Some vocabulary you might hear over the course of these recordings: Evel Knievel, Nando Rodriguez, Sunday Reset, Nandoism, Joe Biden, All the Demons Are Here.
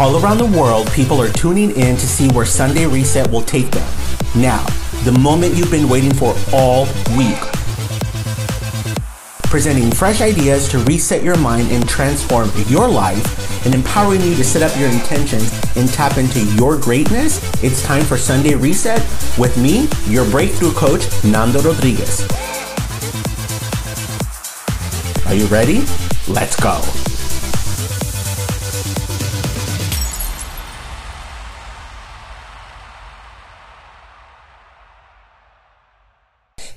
All around the world, people are tuning in to see where Sunday Reset will take them. Now, the moment you've been waiting for all week. Presenting fresh ideas to reset your mind and transform your life, and empowering you to set up your intentions and tap into your greatness, it's time for Sunday Reset with me, your breakthrough coach, Nando Rodriguez. Are you ready? Let's go.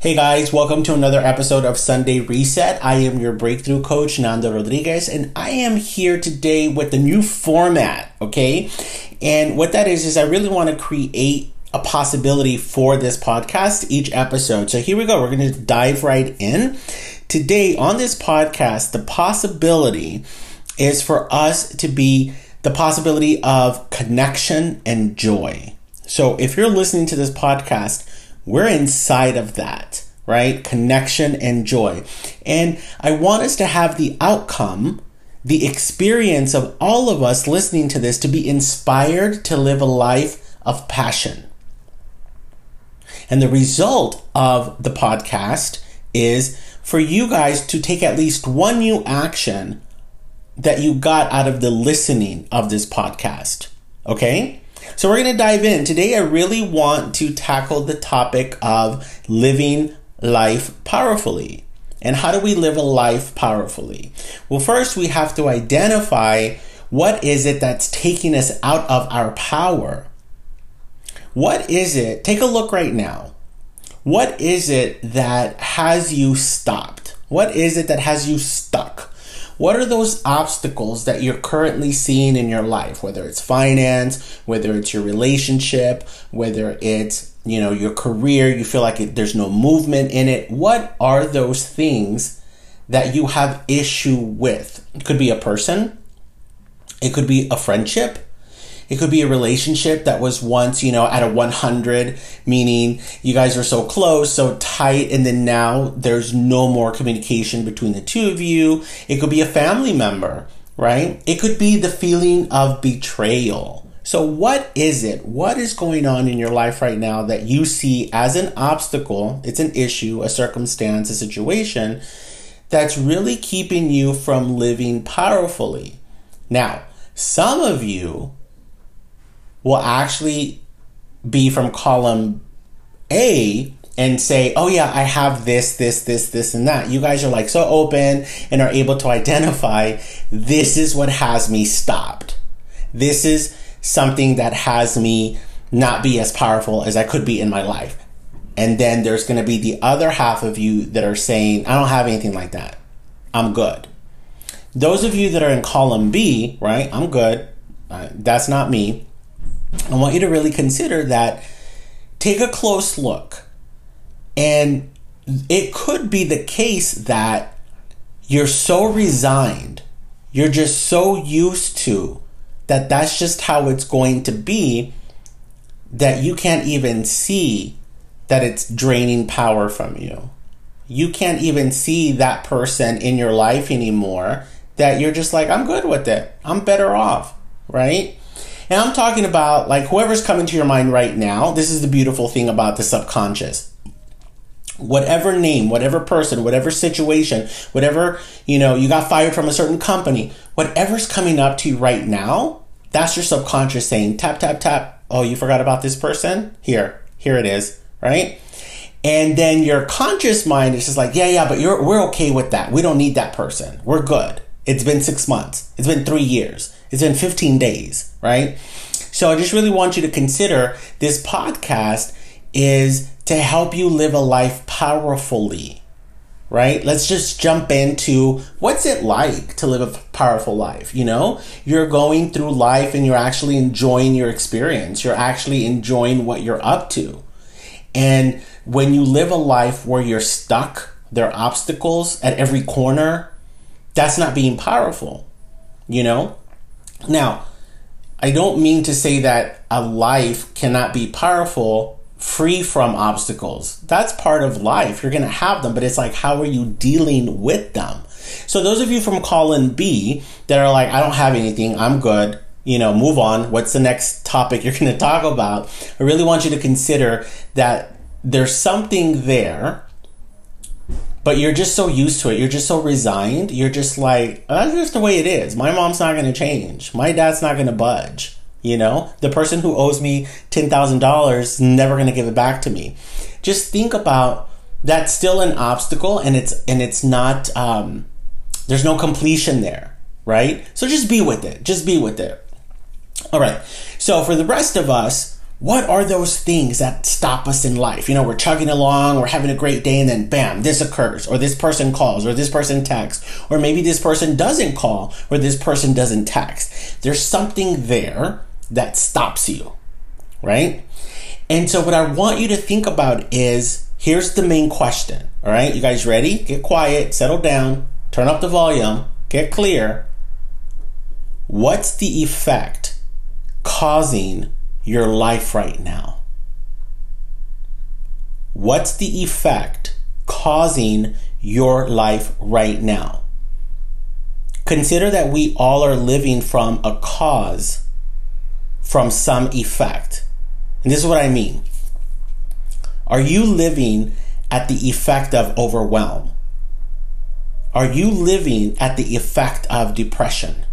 Hey guys, welcome to another episode of Sunday Reset. I am your breakthrough coach, Nando Rodriguez, and I am here today with a new format, okay? And what that is I really want to create a possibility for this podcast each episode. So here we go. We're going to dive right in. Today on this podcast, the possibility is for us to be the possibility of connection and joy. So if you're listening to this podcast, we're inside of that, right? Connection and joy. And I want us to have the outcome, the experience of all of us listening to this, to be inspired to live a life of passion. And the result of the podcast is for you guys to take at least one new action that you got out of the listening of this podcast, okay? So we're going to dive in. Today, I really want to tackle the topic of living life powerfully. And how do we live a life powerfully? Well, first, we have to identify what is it that's taking us out of our power. What is it? Take a look right now. What is it that has you stopped? What is it that has you stuck? What are those obstacles that you're currently seeing in your life? Whether it's finance, whether it's your relationship, whether it's, your career, you feel like there's no movement in it. What are those things that you have issue with? It could be a person. It could be a friendship. It could be a relationship that was once, at a 100, meaning you guys were so close, so tight, and then now there's no more communication between the two of you. It could be a family member, right? It could be the feeling of betrayal. So what is it? What is going on in your life right now that you see as an obstacle? It's an issue, a circumstance, a situation that's really keeping you from living powerfully. Now, some of you will actually be from column A and say, oh yeah, I have this, and that. You guys are like so open and are able to identify, this is what has me stopped. This is something that has me not be as powerful as I could be in my life. And then there's gonna be the other half of you that are saying, I don't have anything like that. I'm good. Those of you that are in column B, right? I'm good, that's not me. I want you to really consider that. Take a close look. And it could be the case that you're so resigned, you're just so used to that that's just how it's going to be, that you can't even see that it's draining power from you. You can't even see that person in your life anymore, that you're just like, I'm good with it. I'm better off, right? And I'm talking about like whoever's coming to your mind right now. This is the beautiful thing about the subconscious. Whatever name, whatever person, whatever situation, whatever, you got fired from a certain company, whatever's coming up to you right now, that's your subconscious saying, tap, tap, tap. Oh, you forgot about this person? Here it is, right? And then your conscious mind is just like, yeah, but we're okay with that. We don't need that person. We're good. It's been 6 months. It's been 3 years. It's been 15 days, right? So I just really want you to consider this podcast is to help you live a life powerfully, right? Let's just jump into what's it like to live a powerful life, You're going through life and you're actually enjoying your experience. You're actually enjoying what you're up to. And when you live a life where you're stuck, there are obstacles at every corner, that's not being powerful, Now, I don't mean to say that a life cannot be powerful free from obstacles. That's part of life. You're going to have them, but it's like, how are you dealing with them? So those of you from column B that are like, I don't have anything, I'm good, you know, move on. What's the next topic you're going to talk about? I really want you to consider that there's something there, but you're just so used to it. You're just so resigned. You're just like, that's just the way it is. My mom's not going to change. My dad's not going to budge. You know, the person who owes me $10,000 is never going to give it back to me. Just think about that's still an obstacle, and it's not, there's no completion there, right? So just be with it. Just be with it. All right. So for the rest of us, what are those things that stop us in life? You know, we're chugging along, we're having a great day, and then bam, this occurs, or this person calls, or this person texts, or maybe this person doesn't call, or this person doesn't text. There's something there that stops you, right? And so what I want you to think about is, here's the main question, all right? You guys ready? Get quiet, settle down, turn up the volume, get clear. What's the effect causing your life right now? What's the effect causing your life right now? Consider that we all are living from a cause, from some effect. And this is what I mean. Are you living at the effect of overwhelm? Are you living at the effect of depression?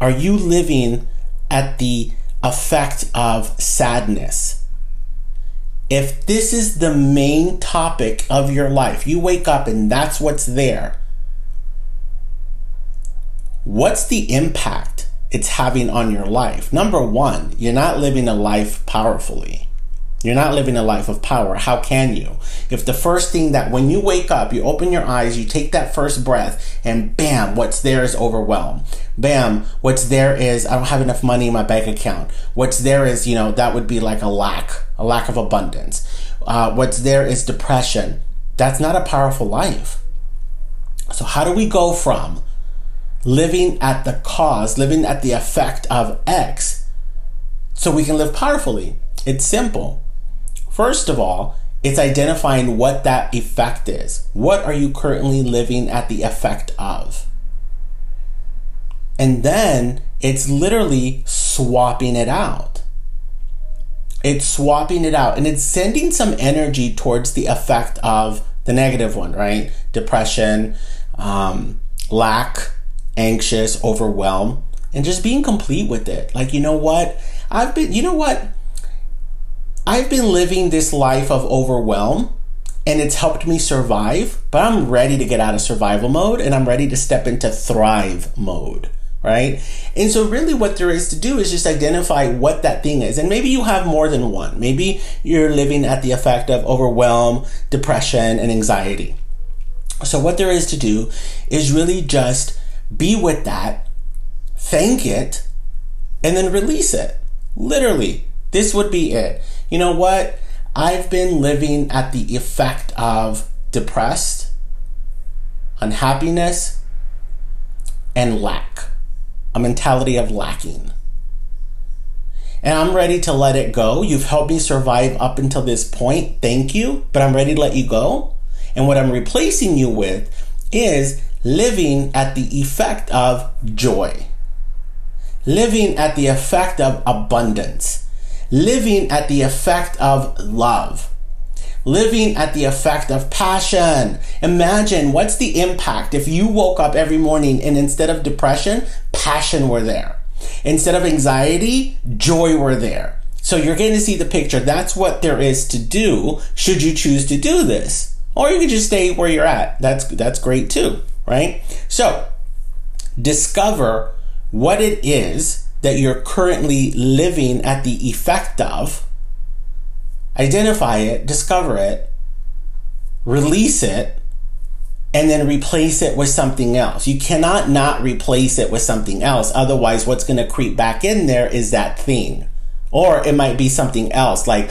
Are you living at the effect of sadness? If this is the main topic of your life, you wake up and that's what's there, what's the impact it's having on your life? Number one, you're not living a life powerfully. You're not living a life of power. How can you? If the first thing that when you wake up, you open your eyes, you take that first breath, and bam, what's there is overwhelm. Bam, what's there is I don't have enough money in my bank account. What's there is, you know, that would be like a lack of abundance. What's there is depression. That's not a powerful life. So how do we go from living at the cause, living at the effect of X, so we can live powerfully? It's simple. First of all, it's identifying what that effect is. What are you currently living at the effect of? And then it's literally swapping it out. It's swapping it out, and it's sending some energy towards the effect of the negative one, right? Depression, lack, anxious, overwhelm, and just being complete with it. Like, you know what? I've been living this life of overwhelm, and it's helped me survive, but I'm ready to get out of survival mode, and I'm ready to step into thrive mode, right? And so really what there is to do is just identify what that thing is. And maybe you have more than one. Maybe you're living at the effect of overwhelm, depression, and anxiety. So what there is to do is really just be with that, thank it, and then release it. Literally, this would be it. You know what? I've been living at the effect of depressed, unhappiness, and lack. A mentality of lacking. And I'm ready to let it go. You've helped me survive up until this point. Thank you. But I'm ready to let you go. And what I'm replacing you with is living at the effect of joy. Living at the effect of abundance. Living at the effect of love. Living at the effect of passion. Imagine what's the impact if you woke up every morning and instead of depression, passion were there. Instead of anxiety, joy were there. So you're going to see the picture. That's what there is to do should you choose to do this. Or you can just stay where you're at. That's great too, right? So discover what it is that you're currently living at the effect of, identify it, discover it, release it, and then replace it with something else. You cannot not replace it with something else. Otherwise, what's going to creep back in there is that thing. Or it might be something else, like,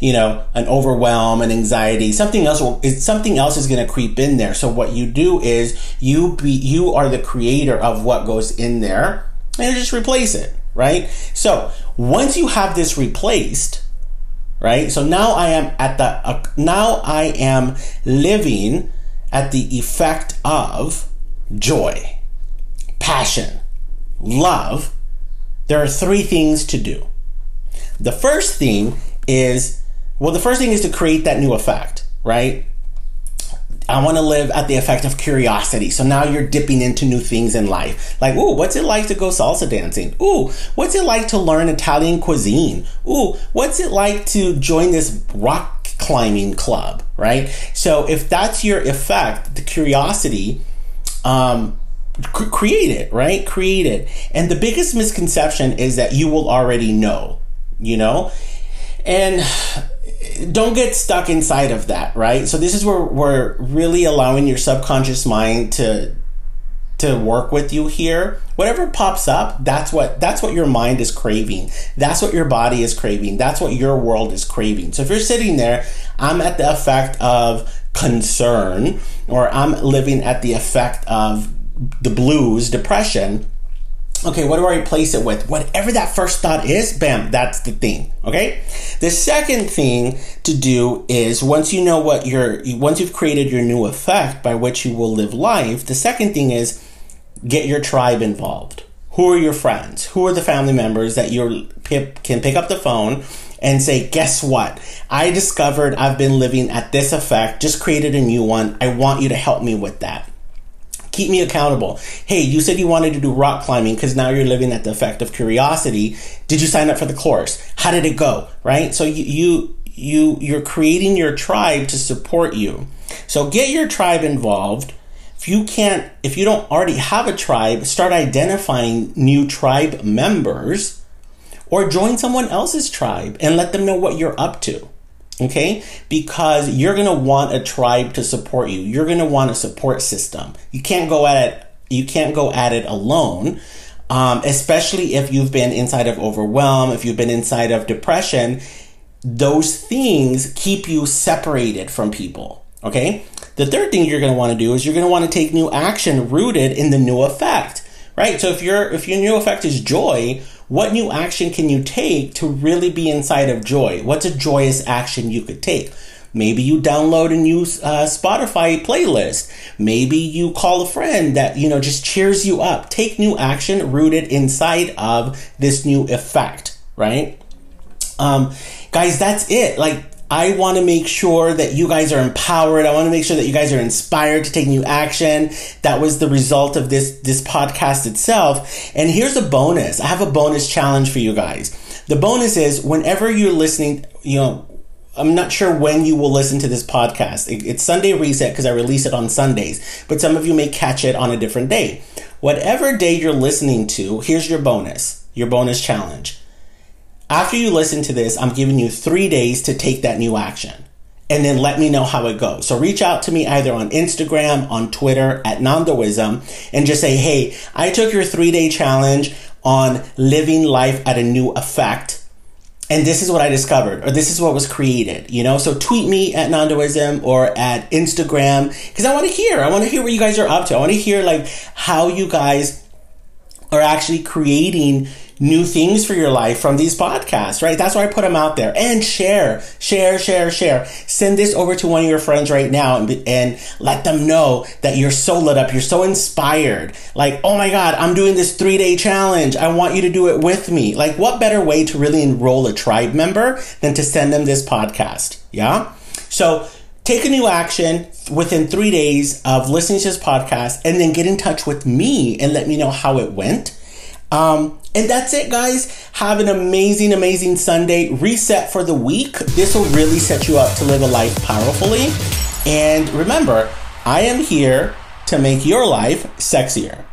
you know, an overwhelm, an anxiety. Something else is going to creep in there. So what you do is you are the creator of what goes in there, and just replace it, right? So once you have this replaced, right? So now I am at the now I am living at the effect of joy, passion, love, there are three things to do. The first thing is, well, the first thing is to create that new effect, right? I want to live at the effect of curiosity. So now you're dipping into new things in life. Like, ooh, what's it like to go salsa dancing? Ooh, what's it like to learn Italian cuisine? Ooh, what's it like to join this rock climbing club, right? So if that's your effect, the curiosity, create it, right? Create it. And the biggest misconception is that you will already know, you know? And don't get stuck inside of that, right? So this is where we're really allowing your subconscious mind to work with you here. Whatever pops up, that's what your mind is craving. That's what your body is craving. That's what your world is craving. So if you're sitting there, I'm at the effect of concern, or I'm living at the effect of the blues, depression. Okay, what do I replace it with? Whatever that first thought is, bam, that's the thing, okay? The second thing to do is, once you know once you've created your new effect by which you will live life, the second thing is get your tribe involved. Who are your friends? Who are the family members that you can pick up the phone and say, guess what? I discovered I've been living at this effect, just created a new one. I want you to help me with that. Keep me accountable. Hey, you said you wanted to do rock climbing because now you're living at the effect of curiosity. Did you sign up for the course? How did it go? Right? So you're creating your tribe to support you. So get your tribe involved. If you don't already have a tribe, start identifying new tribe members, or join someone else's tribe and let them know what you're up to. Okay, because you're going to want a tribe to support you. You're going to want a support system. You can't go at it alone, especially if you've been inside of overwhelm, if you've been inside of depression. Those things keep you separated from people. Okay, the third thing you're going to want to do is you're going to want to take new action rooted in the new effect. Right? So if your new effect is joy, what new action can you take to really be inside of joy? What's a joyous action you could take? Maybe you download a new Spotify playlist. Maybe you call a friend that, you know, just cheers you up. Take new action rooted inside of this new effect, right? Guys, that's it. Like, I want to make sure that you guys are empowered. I want to make sure that you guys are inspired to take new action. That was the result of this podcast itself. And here's a bonus. I have a bonus challenge for you guys. The bonus is, whenever you're listening, you know, I'm not sure when you will listen to this podcast. It's Sunday Reset because I release it on Sundays, but some of you may catch it on a different day. Whatever day you're listening to, here's your bonus challenge. After you listen to this, I'm giving you 3 days to take that new action, and then let me know how it goes. So reach out to me either on Instagram, on Twitter, at Nandoism, and just say, hey, I took your 3-day challenge on living life at a new effect, and this is what I discovered, or this is what was created, you know? So tweet me at Nandoism or at Instagram, because I want to hear what you guys are up to. I want to hear, like, how you guys are actually creating new things for your life from these podcasts, right? That's why I put them out there. And share. Send this over to one of your friends right now and let them know that you're so lit up. You're so inspired. Like, oh my God, I'm doing this 3-day challenge. I want you to do it with me. Like, what better way to really enroll a tribe member than to send them this podcast? Yeah. So take a new action within 3 days of listening to this podcast, and then get in touch with me and let me know how it went. And that's it, guys. Have an amazing, amazing Sunday. Reset for the week. This will really set you up to live a life powerfully. And remember, I am here to make your life sexier.